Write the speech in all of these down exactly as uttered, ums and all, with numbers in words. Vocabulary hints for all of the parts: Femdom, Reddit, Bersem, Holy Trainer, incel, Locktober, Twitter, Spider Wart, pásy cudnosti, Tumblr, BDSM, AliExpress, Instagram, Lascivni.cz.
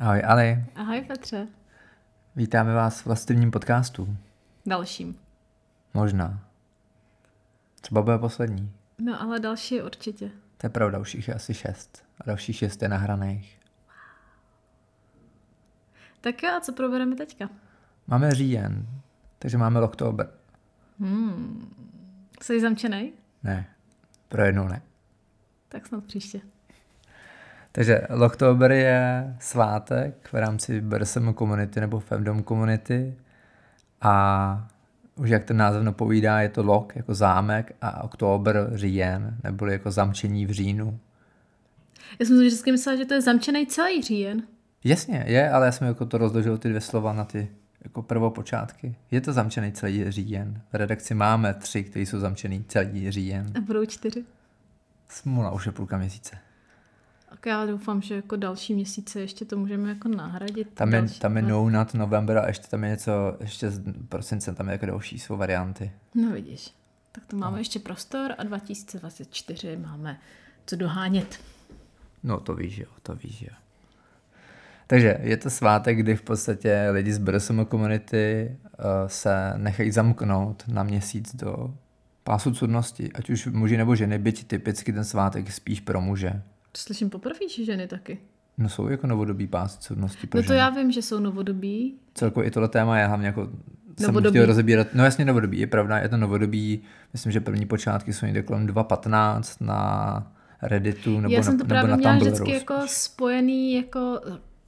Ahoj Ali. Ahoj Petře. Vítáme vás v lascivním podcastu. Dalším. Možná. Třeba bude poslední. No ale další je určitě. To je pravda, dalších je asi šest. A dalších šest je nahraných. Wow. Tak jo, a co probereme teďka? Máme říjen, takže máme Locktober. Hmm. Jsi zamčenej? Ne, pro jednou ne. Tak snad příště. Takže Locktober je svátek v rámci Bersem komunity nebo Femdom komunity a už jak ten název napovídá, je to lock jako zámek a oktober říjen, neboli jako zamčení v říjnu. Já jsem si vždycky myslela, že to je zamčený celý říjen. Jasně, je, ale já jsem jako to rozložil ty dvě slova na ty jako prvopočátky. Je to zamčený celý říjen. V redakci máme tři, kteří jsou zamčený celý říjen. A budou čtyři. Smula, už je půlka měsíce. Tak já doufám, že jako další měsíce ještě to můžeme jako nahradit. Tam je, tam je no nad november a ještě tam je něco, ještě z prosincem tam je jako další jsou varianty. No vidíš, tak to máme no. ještě prostor a dva tisíce dvacet čtyři máme co dohánět. No to víš, jo, to víš, jo. Takže je to svátek, kdy v podstatě lidi z Bersem komunity se nechají zamknout na měsíc do pásu cudnosti, ať už muži nebo ženy, byť typicky ten svátek spíš pro muže. To slyším poprvé, že ženy taky. No jsou jako novodobí pásy cudnosti pro ženy. No to já vím, že jsou novodobí. Celkově i tohle téma, já hlavně jako jsem chtěl rozebírat. No jasně novodobí, je pravda, je to novodobí. Myslím, že první počátky jsou někde kolem dva patnáct na Redditu nebo já na Tumblru. Já jsem to právě měla vždycky jako spojený jako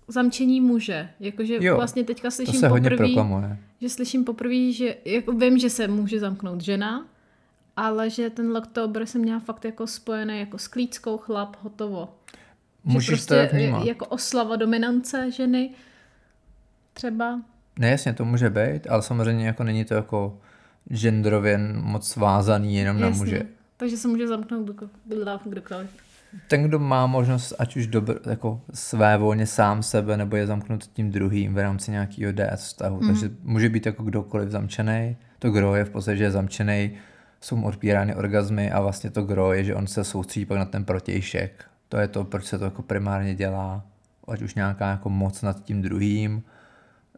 zamčení muže. Jakože vlastně teďka slyším poprvé, že slyším poprvé, že jako vím, že se může zamknout žena, ale že ten Locktober jsem měla fakt jako spojený jako s klíckou, chlap, hotovo. Můžeš prostě to jak vnímat. Jako oslava dominance ženy třeba. Ne, jasně, to může být, ale samozřejmě jako není to jako genderově moc svázaný jenom jasně. na muže. Takže se může zamknout kdokoliv. Ten, kdo má možnost, ať už dobr, jako své volně sám sebe, nebo je zamknut tím druhým v rámci nějakého D S vztahu. Mm. Takže může být jako kdokoliv zamčenej. To gro je v podstatě, že je zamčenej, jsou mu odpírány orgazmy a vlastně to gro je, že on se soustředí pak na ten protějšek. To je to, proč se to jako primárně dělá, ať už nějaká jako moc nad tím druhým,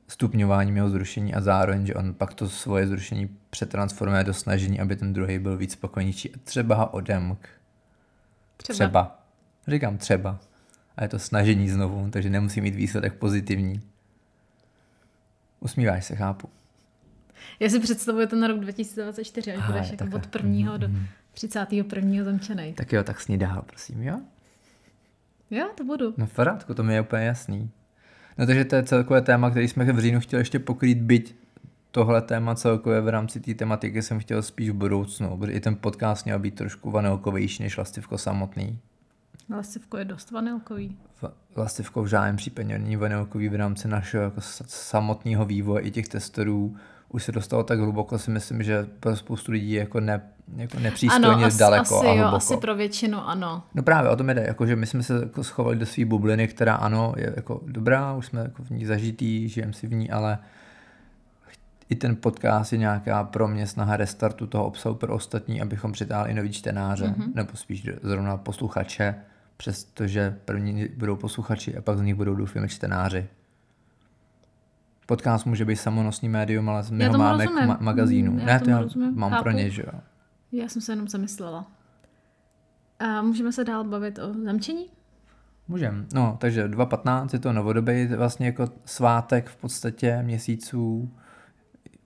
stupňováním jeho zrušení a zároveň, že on pak to svoje zrušení přetransformuje do snažení, aby ten druhý byl víc spokojnější. A třeba ho odemk. Třeba. třeba. Říkám třeba. A je to snažení znovu, takže nemusí mít výsledek pozitivní. Usmíváš se, chápu. Já si představuju to na rok dva tisíce dvacet čtyři, až budeš jako od prvního do třicátého prvního zamčenej. Tak jo, tak sní dál, prosím, jo? Jo, to budu. No v pořádku, to mi je úplně jasný. No takže to je celkové téma, který jsme v říjnu chtěli ještě pokrýt, byť tohle téma celkově v rámci té tematiky jsem chtěl spíš v budoucnu, protože i ten podcast měl být trošku vanilkovější než lascivko samotný. Lascivko je dost vanilkový. Lascivko v žádném případě není vanilkový v rámci našeho jako samotného vývoje i těch testorů. Už se dostalo tak hluboko, si myslím, že pro spoustu lidí je jako, ne, jako nepřístojně ano, daleko asi, a hluboko. Ano, asi pro většinu ano. No právě o tom jde, jako, že my jsme se jako schovali do své bubliny, která ano, je jako dobrá, už jsme jako v ní zažitý, žijeme si v ní, ale i ten podcast je nějaká pro mě snaha restartu toho obsahu pro ostatní, abychom přitáhli noví čtenáře, mm-hmm. nebo spíš zrovna posluchače, přestože první budou posluchači a pak z nich budou doufujeme čtenáři. Podcast může být samonosný médium, ale my ho máme rozumím. K ma- magazínu. Já ne, to já mám chápu. Pro ně, že jo. Já jsem se jenom zamyslela. A můžeme se dál bavit o zamčení? Můžeme. No, takže dva patnáct je to novodobý vlastně jako svátek v podstatě měsíců,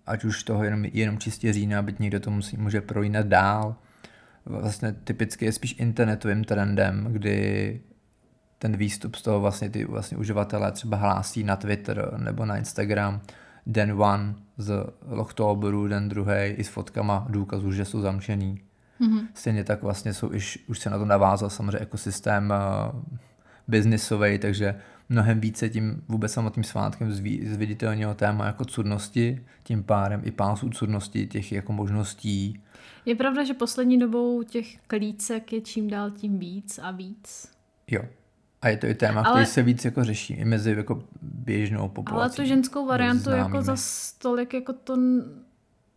ať už toho jenom, jenom čistě října, byť někdo to musí, může projínat dál. Vlastně typicky je spíš internetovým trendem, kdy ten výstup z toho vlastně ty vlastně uživatelé třeba hlásí na Twitter nebo na Instagram den one z Locktoberu, den druhý i s fotkama důkazů, že jsou zamčený. Mm-hmm. Stejně tak vlastně jsou iš, už se na to navázal samozřejmě ekosystém uh, biznisový, takže mnohem více tím vůbec samotným svátkem zviditelného téma jako cudnosti, tím pádem i pásů cudnosti, těch jako možností. Je pravda, že poslední dobou těch klícek je čím dál tím víc a víc? Jo. A je to i téma, ale, který se víc jako řeší i mezi jako běžnou populací. Ale tu ženskou variantu jako za tolik jako to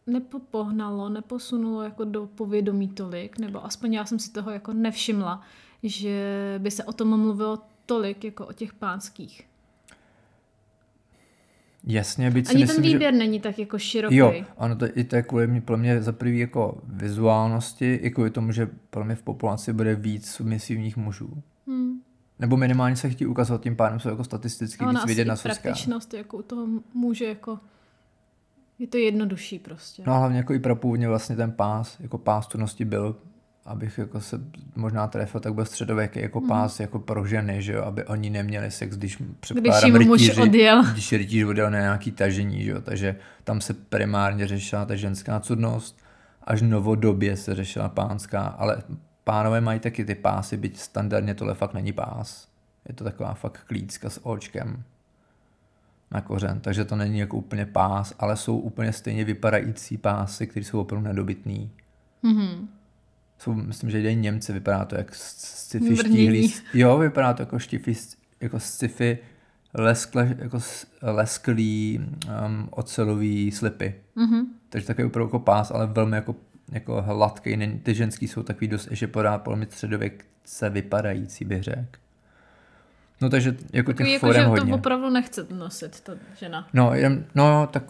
nepopohnalo, neposunulo jako do povědomí tolik, nebo aspoň já jsem si toho jako nevšimla, že by se o tom mluvilo tolik jako o těch pánských. Jasně, byť si ani myslím, ten výběr že... není tak jako široký. Jo, ano, to, i to je kvůli mě, pro mě za prvý jako vizuálnosti, i kvůli tomu, že pro mě v populaci bude víc submisivních mužů. Hmm. Nebo minimálně se chtějí ukazovat, tím pádem jsou jako statisticky víc vidět na soskách. Ale praktičnost jako u toho muže jako je to jednodušší prostě. No a hlavně jako i prapůvodně vlastně ten pás, jako pás turnosti byl, abych jako se možná trefil, tak byl středověký jako hmm. pás jako pro ženy, že jo, aby oni neměli sex, když předkládám rytíři, když rytíř odjel na nějaký tažení, že jo, takže tam se primárně řešila ta ženská cudnost, až novodobě se řešila pánská, ale pánové mají taky ty pásy, byť standardně tohle fakt není pás. Je to taková fakt klícka s očkem na kořen, takže to není jako úplně pás, ale jsou úplně stejně vypadající pásy, které jsou opravdu nedobytný. Mm-hmm. Jsou, myslím, že jde Němci, vypadá to jak sci-fi štíhlý. Jo, vypadá to jako štíhlý, jako sci-fi leskle, jako lesklý um, ocelový slipy. Mm-hmm. Takže takový opravdu jako pás, ale velmi jako jako hladký, ty ženský jsou takový dost ještě podá podle mě středověce vypadající, bych řekl. No takže jako takový těch jako, forem hodně. Jako, že to opravdu nechce nosit ta žena. No, jen, no, tak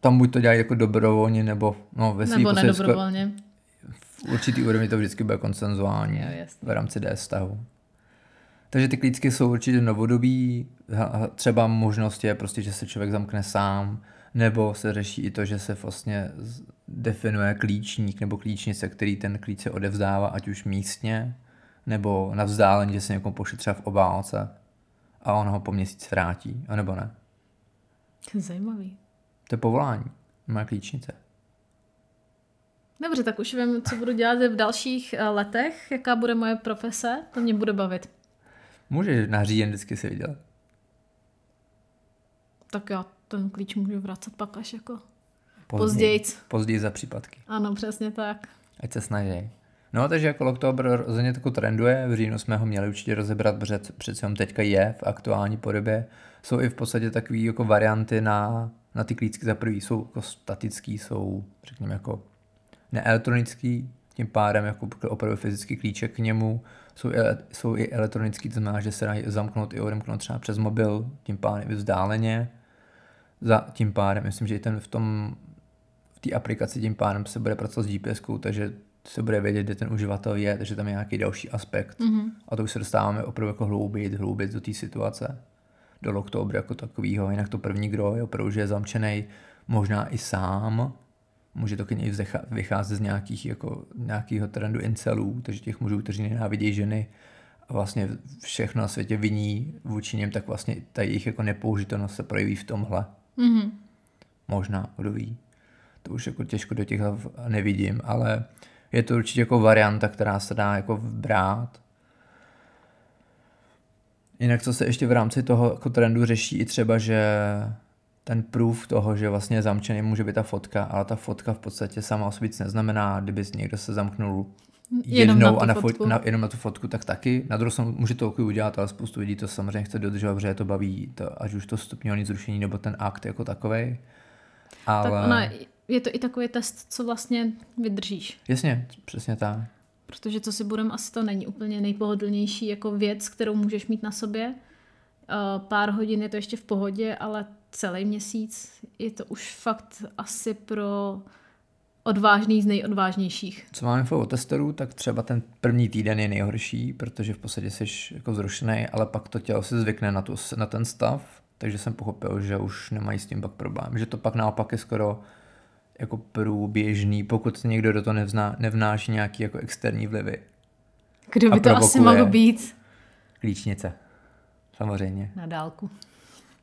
tam buď to dělají jako dobrovolně, nebo no, ve svým posledním. Nebo nedobrovolně. V určitý úrovni to vždycky bude konsenzuální v rámci D S vztahu. Takže ty klícky jsou určitě novodobí, třeba možnost je prostě, že se člověk zamkne sám, nebo se řeší i to, že se vlastně definuje klíčník nebo klíčnice, který ten klíč se odevzdává, ať už místně, nebo na vzdálení, že se někomu pošle třeba v obálce a on ho po měsíc vrátí, anebo ne. To je zajímavý. To je povolání, má klíčnice. Dobře, tak už vím, co budu dělat v dalších letech, jaká bude moje profese, to mě bude bavit. Můžeš na říjen vždycky si vidět. Tak já ten klíč můžu vracet pak až jako později. Později za případky. Ano, přesně tak. Ať se snaží. No, takže jako Locktober rozhodně takovou trenduje, v říjnu jsme ho měli určitě rozebrat, protože přece on teďka je v aktuální podobě. Jsou i v podstatě takové jako varianty na, na ty klíčky za prvý. Jsou jako statický, jsou řekněme jako neelektronický, tím pádem jako opravdu fyzický klíček k němu. Jsou i, jsou i elektronický, to znamená, že se dají zamknout i odemknout třeba přes mobil, tím pádem i vzdáleně. Za tím pádem, myslím, že i ten v tom v té aplikaci tím pádem se bude pracovat s G P S kou, takže se bude vědět, kde ten uživatel je, takže tam je nějaký další aspekt. Mm-hmm. A to už se dostáváme opravdu jako hloubit, hloubit do té situace, do Locktoberu jako takového. Jinak to první, kdo je opravdu, že je zamčenej, možná i sám, může to k něj vycházet z nějakých, jako, nějakého trendu incelů, takže těch mužů, kteří nenávidějí ženy a vlastně všechno na světě viní vůči něm, tak vlastně ta jejich jako nepoužitelnost se projeví v tomhle. Mm-hmm. Možná, kdo ví. To už jako těžko do těch hlav nevidím, ale je to určitě jako varianta, která se dá jako brát. Jinak co se ještě v rámci toho jako trendu řeší i třeba, že ten proof toho, že vlastně zamčený může být ta fotka, ale ta fotka v podstatě sama o sobě nic neznamená, kdyby někdo se zamknul jednou jenom na a na, fo- na, jenom na tu fotku, tak taky. Na druhou stranu může to okolí udělat, ale spoustu lidí to samozřejmě chce dodržovat, protože to baví, to, až už to stupňované zrušení nebo ten akt jako takovej. Ale... Tak ona, je to i takový test, co vlastně vydržíš. Jasně, přesně tak. Protože co si budem, asi to není úplně nejpohodlnější jako věc, kterou můžeš mít na sobě. Pár hodin je to ještě v pohodě, ale celý měsíc je to už fakt asi pro... odvážný z nejodvážnějších. Co máme info o testerů, tak třeba ten první týden je nejhorší, protože v podstatě jsi jako zrušený, ale pak to tělo se zvykne na, tu, na ten stav, takže jsem pochopil, že už nemají s tím pak problém. Že to pak naopak je skoro jako průběžný, pokud někdo do toho nevzná, nevnáší nějaký jako externí vlivy. Kdo by to asi mohlo být? Klíčnice. Samozřejmě. Na dálku.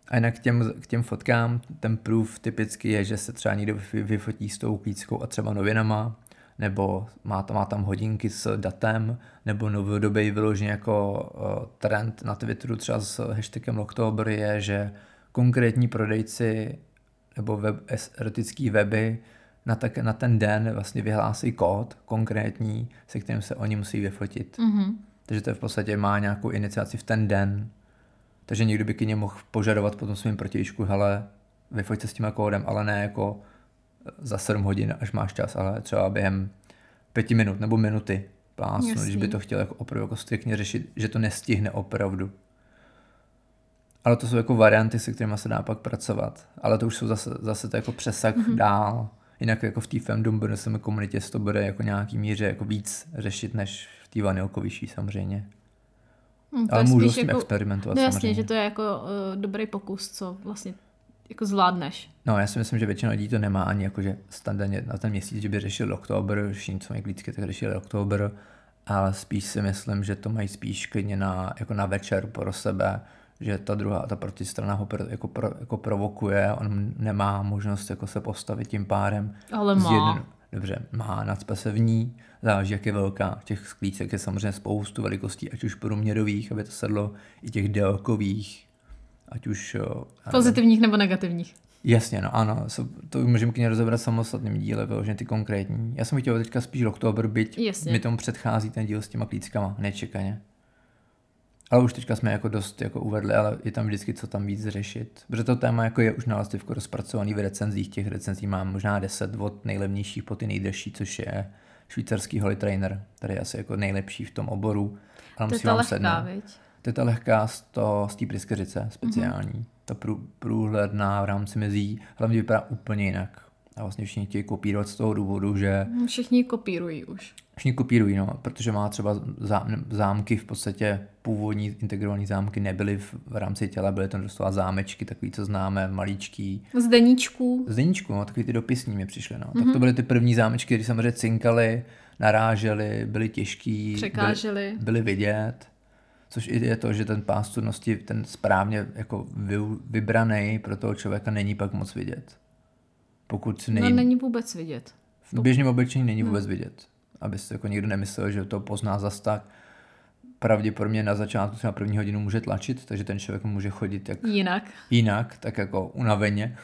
A jinak k těm, k těm fotkám, ten proof typicky je, že se třeba někdo vyfotí s tou klíčkou a třeba novinama, nebo má, má tam hodinky s datem, nebo novodobý vyloženě jako trend na Twitteru třeba s hashtagem Locktober je, že konkrétní prodejci nebo web, erotický weby na, tak, na ten den vlastně vyhlásí kód konkrétní, se kterým se oni musí vyfotit. Mm-hmm. Takže to v podstatě má nějakou iniciaci v ten den. Takže někdo by k němu mohl požadovat potom svým protějšku, hele, vyfoť se s tím kódem, ale ne jako za sedm hodin, až máš čas, ale třeba během pěti minut nebo minuty plásnu, když by to chtěl jako opravdu jako striktně řešit, že to nestihne opravdu. Ale to jsou jako varianty, se kterými se dá pak pracovat. Ale to už jsou zase, zase to jako přesah mm-hmm. dál. Jinak jako v té Femdom BDSM komunitě to bude jako nějaký míře jako víc řešit, než v té vanilkovější samozřejmě. Hmm, ale můžu s tím jako experimentovat no, samozřejmě. Jasně, že to je jako uh, dobrý pokus, co vlastně jako zvládneš. No já si myslím, že většina lidí to nemá ani jakože standardně na ten měsíc, že by řešil Locktober, všichni, co mají klíčky, tak řešili Locktober, ale spíš si myslím, že to mají spíš klidně na, jako na večer pro sebe, že ta druhá, ta protistrana ho pro, jako, pro, jako provokuje, on nemá možnost jako se postavit tím párem. Ale má. Zjedn... Dobře, má, nacpe se v ní, záleží, jak je velká. Těch sklícek je samozřejmě spoustu velikostí, ať už průměrových, aby to sedlo, i těch délkových, ať už... Pozitivních nebo negativních. Jasně, no ano, to můžeme k něj rozebrat samostatným díle, vyloženě ty konkrétní. Já jsem chtěl teďka spíš Locktober, byť jasně. Mi tomu předchází ten díl s těma klíckama, nečekaně. Ale už teďka jsme jako dost jako uvedli, ale je tam vždycky co tam víc řešit. Protože to téma jako je už na Lascivku rozpracovaný v recenzích. Těch recenzí mám možná deset od nejlevnějších po ty nejdražší, což je švýcarský Holy Trainer, který je asi jako nejlepší v tom oboru. Ale to je ta lehká, viď? To je ta lehká z, to, z té pryskeřice speciální. Mm-hmm. Ta prů, průhledná v rámci mezí, hlavně vypadá úplně jinak. A vlastně všichni chtějí kopírovat z toho důvodu, že... Všichni kopírují už. Všichni kopírují, no, protože má třeba zámky v podstatě, původní integrované zámky nebyly v, v rámci těla, byly tam dostala zámečky, takový, co známe, maličký. Z deníčků. Z deníčků, no, takový ty dopisní mi přišly, no. Mm-hmm. Tak to byly ty první zámečky, které samozřejmě cinkaly, narážely, byly těžký. Překážely. Byly, byly vidět. Což je to, že ten pás cudnosti, ten správně jako vy, vybraný pro toho člověka není pak moc vidět. Pokud nej... No není vůbec vidět. V běžném oblečení není vůbec no. vidět. Aby se jako někdo nemyslel, že to pozná zas tak. Pravděpodobně na začátku třeba první hodinu může tlačit, takže ten člověk může chodit jak... Jinak. Jinak, tak jako unaveně,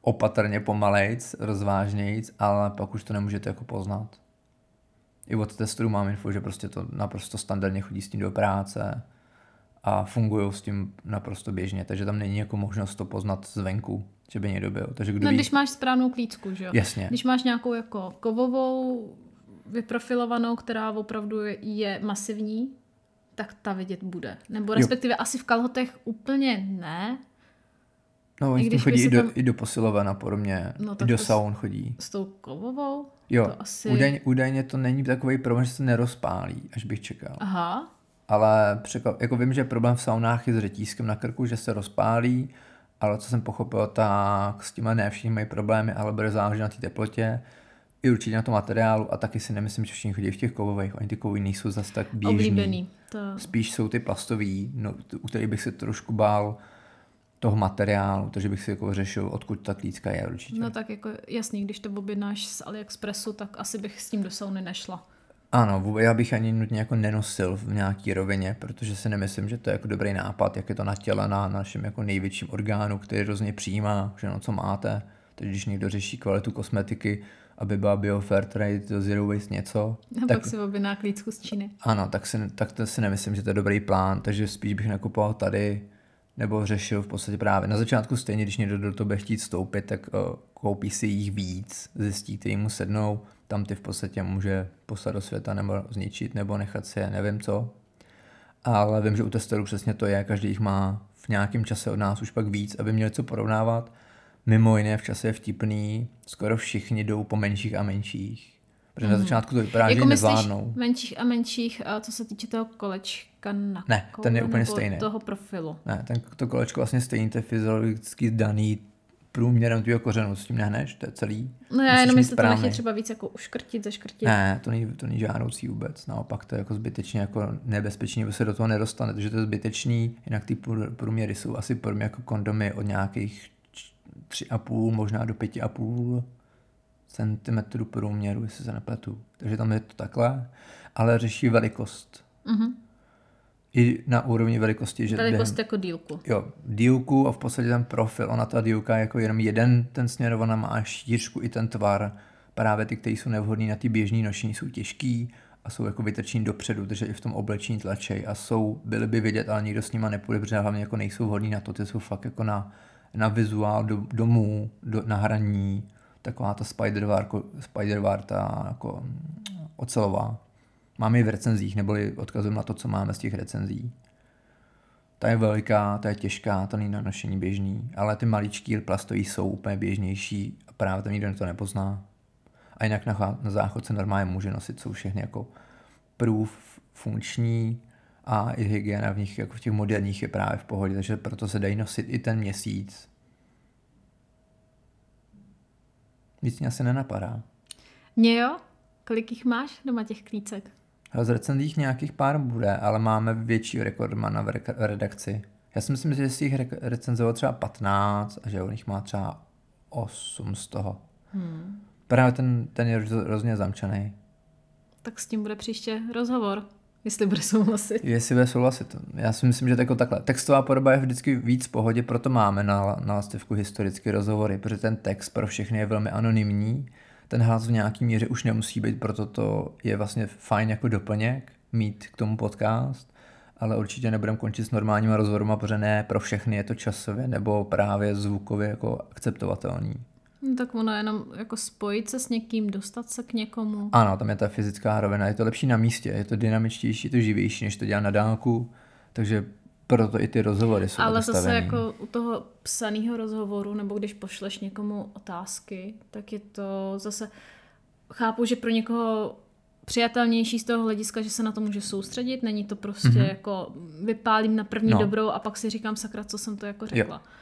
opatrně, pomalejc, rozvážnějc, ale pak už to nemůžete jako poznat. I od testerů mám info, že prostě to naprosto standardně chodí s tím do práce a fungují s tím naprosto běžně, takže tam není jako možnost to poznat zvenku. Že by někdo byl. Takže kdo no, ví... když máš správnou klíčku, že jo? Jasně. Když máš nějakou jako kovovou, vyprofilovanou, která opravdu je masivní, tak ta vidět bude. Nebo respektive jo. Asi v kalhotech úplně ne. No, oni chodí i do, tam... i do posilovena podobně, no, i do saun chodí. S tou kovovou? Jo, to asi... údajně, údajně to není takový problém, že se nerozpálí, až bych čekal. Aha. Ale překla... jako vím, že problém v saunách je s řetízkem na krku, že se rozpálí. Ale co jsem pochopil, tak s tím ne všichni mají problémy, ale bude záležet na té teplotě i určitě na tom materiálu a taky si nemyslím, že všichni chodí v těch kovových. Oni ty kovy nejsou zase tak běžný. Oblíbený. To... Spíš jsou ty plastový, no, u kterých bych se trošku bál toho materiálu, takže bych si jako řešil, odkud ta klícka je určitě. No tak jako jasný, když to objednáš z AliExpressu, tak asi bych s tím do sauny nešla. Ano, já bych ani nutně jako nenosil v nějaký rovině, protože si nemyslím, že to je jako dobrý nápad, jak je to na těle, na našem jako největším orgánu, který hrozně přijímá, že no, co máte. Takže když někdo řeší kvalitu kosmetiky, aby byla bio fair trade, zero waste něco. A tak, pak si objedná klícku z Číny. Ano, tak, si, tak to si nemyslím, že to je dobrý plán, takže spíš bych nakupoval tady, nebo řešil v podstatě právě. Na začátku stejně, když někdo do toho bude chtít vstoupit, tak uh, koupí si jich víc, zjistí, který mu sednou. Tam ty v podstatě může poslat do světa nebo zničit, nebo nechat si je, nevím co. Ale vím, že u testerů přesně to je, každý jich má v nějakém čase od nás už pak víc, aby měli co porovnávat. Mimo jiné v čase je vtipný, skoro všichni jdou po menších a menších. Protože mm. na začátku to vypadá, jako že nezvládnou. menších a menších, a co se týče toho kolečka na ne, koule, ten je úplně stejný. Toho profilu. Ne, ten, to kolečko vlastně stejný, to je fyziologicky daný průměrem tvýho kořenu, s tím nehneš, to je celý. No já jenom jestli to nechci třeba víc jako uškrtit, zaškrtit. Ne, to není, to není žádoucí vůbec, naopak to je jako zbytečně jako nebezpečný, nebo se do toho nedostane, protože to je zbytečný, jinak ty průměry jsou asi pro mě jako kondomy od nějakých tři a půl, možná do pět a půl centimetrů průměru, jestli se nepletu. Takže tam je to takhle, ale řeší velikost. Mhm. I na úrovni velikosti. Že velikost během, jako dílku. Jo, dílku a v podstatě ten profil, ona ta dílka je jako jenom jeden ten směr, ona má šířku i ten tvar. Právě ty, které jsou nevhodný na ty běžný nošení, jsou těžký a jsou jako vytrčení dopředu, takže i v tom oblečení tlačej a jsou, byly by vidět, ale nikdo s nima nepůjde, protože hlavně jako nejsou vhodný na to, ty jsou fakt jako na, na vizuál do, domů, do, na hraní, taková ta Spider Wart, Spider Wart, ta jako ocelová. Máme i v recenzích, neboli odkazujeme na to, co máme z těch recenzí. Ta je velká, ta je těžká, to není na nošení běžný, ale ty maličký plastový jsou úplně běžnější a právě tam nikdo to nepozná. A jinak na, na záchod se normálně může nosit, jsou všechny jako průf, funkční a i hygiena v nich, jako v těch moderních je právě v pohodě, takže proto se dají nosit i ten měsíc. Víc mě asi nenapadá. Mě jo? Kolik jich máš doma těch klícek? Z recenzích nějakých pár bude, ale máme větší rekordmana v redakci. Já si myslím, že si jich recenzoval třeba patnáct a že on jich má třeba osm z toho. Hmm. Právě ten, ten je hrozně zamčený. Tak s tím bude příště rozhovor, jestli bude souhlasit. Jestli bude souhlasit. Já si myslím, že tak takhle. Textová podoba je vždycky víc v pohodě, proto máme na, na Lascivku historické rozhovory, protože ten text pro všechny je velmi anonymní. Ten hlas v nějaký míře už nemusí být, proto to je vlastně fajn jako doplněk mít k tomu podcast, ale určitě nebudeme končit s normálníma rozhovorama, protože ne pro všechny je to časově nebo právě zvukově jako akceptovatelný. No tak ono jenom jako spojit se s někým, dostat se k někomu. Ano, tam je ta fyzická rovina, je to lepší na místě, je to dynamičtější, je to živější, než to dělá na dálku, takže proto i ty rozhovory jsou ale dostavený. Zase jako u toho psaného rozhovoru, nebo když pošleš někomu otázky, tak je to zase, chápu, že pro někoho přijatelnější z toho hlediska, že se na to může soustředit, není to prostě mm-hmm. jako vypálím na první no. dobrou a pak si říkám sakra, co jsem to jako řekla. Jo.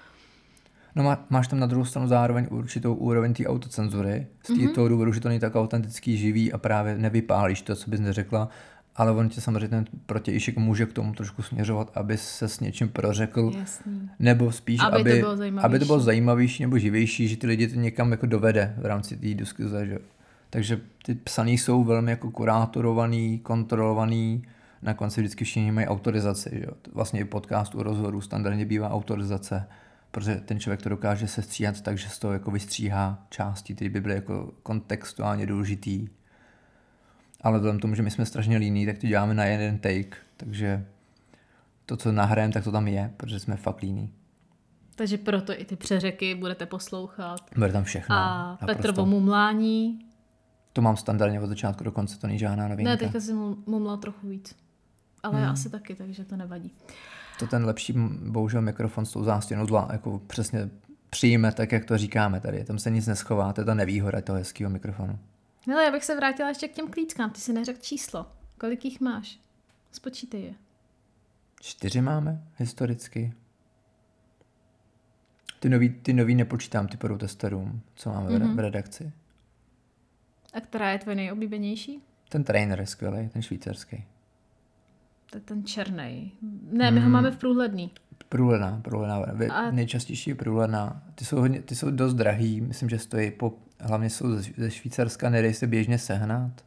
No má, máš tam na druhou stranu zároveň určitou úroveň té autocenzury, z mm-hmm. toho důvodu, že to není tak autentický, živý a právě nevypálíš to, co bys neřekla, ale on tě samozřejmě ten protějšek může k tomu trošku směřovat, aby se s něčím prořekl. Jasný. Nebo spíš, aby, aby, to bylo aby to bylo zajímavější nebo živější, že ty lidi to někam jako dovede v rámci té diskuze. Že? Takže ty psaný jsou velmi jako kurátorovaný, kontrolovaný, na konci vždycky všichni mají autorizaci. Že? Vlastně i podcast u rozhodu standardně bývá autorizace, protože ten člověk to dokáže sestříhat tak, že z toho jako vystříhá části, které by byly jako kontextuálně důležitý. Ale vzhledem k tomu, že my jsme strašně líní, tak to děláme na jeden take, takže to, co nahrajeme, tak to tam je, protože jsme fakt líní. Takže proto i ty přeřeky budete poslouchat. Bude tam všechno. A Petrovo mumlání. To mám standardně od začátku do konce, to není žádná novinka. Ne, teďka si mumlal trochu víc, ale hmm. asi taky, takže to nevadí. To ten lepší, bohužel, mikrofon s tou zástěnou zla, jako přesně přijme tak, jak to říkáme tady. Tam se nic neschová, to je ta nevýhoda toho hezkého mikrofonu. Hele, já bych se vrátila ještě k těm klíckám. Ty jsi neřekl číslo. Kolik jich máš? Spočítej je. Čtyři máme, historicky. Ty nový, ty nový nepočítám, ty půjdou testerům, co máme mm-hmm. v redakci. A která je tvoje nejoblíbenější? Ten trainer je skvělej, ten švýcarský. Tak ten černý. Ne, my mm. ho máme v průhledný. Průhledná, průhledná. A... Nejčastější je průhledná. Ty jsou, hodně, ty jsou dost drahý, myslím, že stojí po... Hlavně jsou ze Švýcarska, nedej se běžně sehnat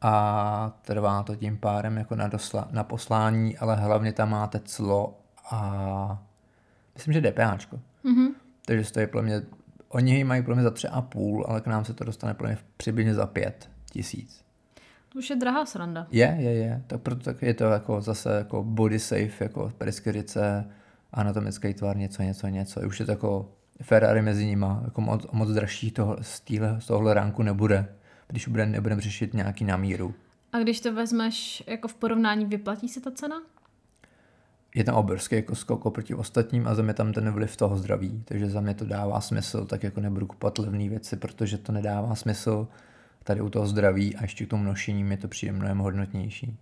a trvá to tím pádem jako na, dosla, na poslání, ale hlavně tam máte clo a myslím, že DPAčko. Mm-hmm. Takže stojí pro mě, oni mají pro mě za tři a půl, ale k nám se to dostane pro mě přibližně za pět tisíc. To už je drahá sranda. Je, je, je. Tak proto tak je to jako zase jako body safe, jako preskyrice, anatomický tvar, něco, něco, něco. Už je to jako Ferrari mezi nima, jako moc, moc dražší toho, z, týhle, z tohohle ranku nebude, když bude, nebudeme řešit nějaký na míru. A když to vezmeš jako v porovnání, vyplatí se ta cena? Je tam obrovský jako skok oproti ostatním a za mě tam ten vliv toho zdraví, takže za mě to dává smysl, tak jako nebudu kupovat levné věci, protože to nedává smysl tady u toho zdraví a ještě k tomu nošení mi to přijde mnohem hodnotnější.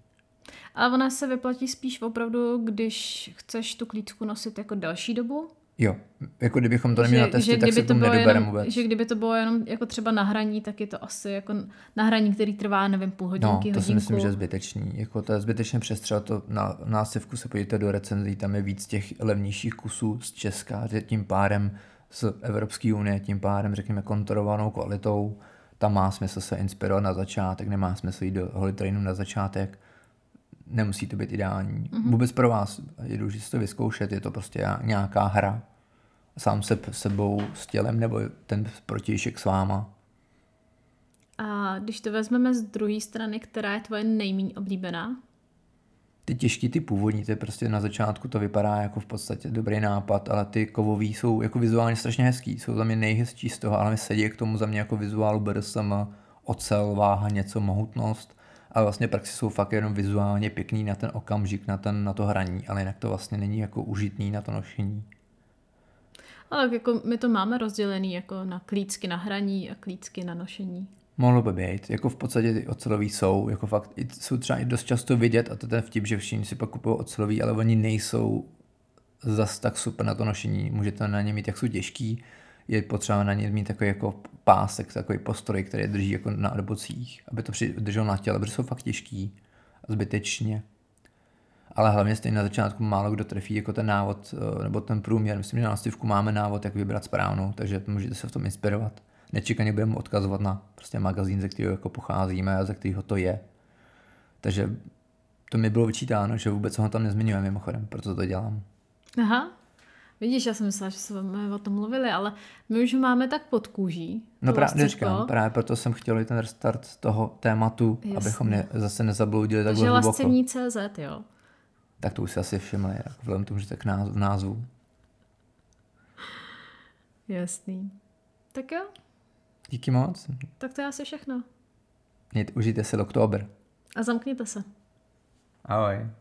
Ale ona se vyplatí spíš opravdu, když chceš tu klíčku nosit jako další dobu? Jo, jako kdybychom to neměli na testy, tak se to nedobereme vůbec. Že kdyby to bylo jenom jako třeba na hraní, tak je to asi jako na hraní, který trvá, nevím, půl hodinky, hodinku. No, to hodinku. Si myslím, že je zbytečný. Jako to je zbytečně přestřel, to na Lascivku se podívejte do recenzí, tam je víc těch levnějších kusů z Česka, tím pádem z Evropské unie, tím pádem, řekněme, kontrolovanou kvalitou. Tam má smysl se inspirovat na začátek, nemá smysl jít do Holy Traineru na začátek. Nemusí to být ideální. Mm-hmm. Vůbec pro vás je důležité si to vyzkoušet, je to prostě nějaká hra. Sám se sebou, s tělem, nebo ten protějšek s váma. A když to vezmeme z druhé strany, která je tvoje nejméně oblíbená? Ty těžký, ty původní, ty prostě na začátku to vypadá jako v podstatě dobrý nápad, ale ty kovový jsou jako vizuálně strašně hezký, jsou za mě nejhezčí z toho, ale mi sedí k tomu za mě jako vizuálu Bersem, ocel, váha, něco, mohutnost. ale vlastně praxi jsou fakt jenom vizuálně pěkný na ten okamžik, na, ten, na to hraní, ale jinak to vlastně není jako užitný na to nošení. Ale tak jako my to máme rozdělený jako na klícky na hraní a klícky na nošení. Mohlo by být. Jako v podstatě ty ocelový jsou. Jako fakt jsou třeba i dost často vidět a to ten vtip, že všichni si pak kupují ocelový, ale oni nejsou zas tak super na to nošení. Můžete na ně mít, jak jsou těžký. Je potřeba na ně mít takový jako pásek, takový postroj, který drží jako na bocích, aby to drželo na těle, protože jsou fakt těžký a zbytečně. Ale hlavně stejně na začátku málo kdo trefí jako ten návod nebo ten průměr. Myslím, že na Lascivku máme návod, jak vybrat správnou, takže můžete se v tom inspirovat. Nečekaně budeme odkazovat na prostě magazín, ze kterého jako pocházíme a ze kterého to je. Takže to mi bylo vyčítáno, že vůbec ho tam nezmiňujeme mimochodem, proto to dělám. Aha, vidíš, já jsem myslela, že jsme o tom mluvili, ale my už máme tak pod kůží. No právě, říkám, právě proto jsem chtěl i ten restart toho tématu, jasný, abychom ne, zase nezabloudili takhle hluboko. Lascivní tečka cé zet, jo. Tak to už si asi všimli, jako vzhledem tomu, že tak v názvu. Jasný. Tak jo. Díky moc. Tak to je asi všechno. Mějte, užijte si Locktober. A zamkněte se. Ahoj.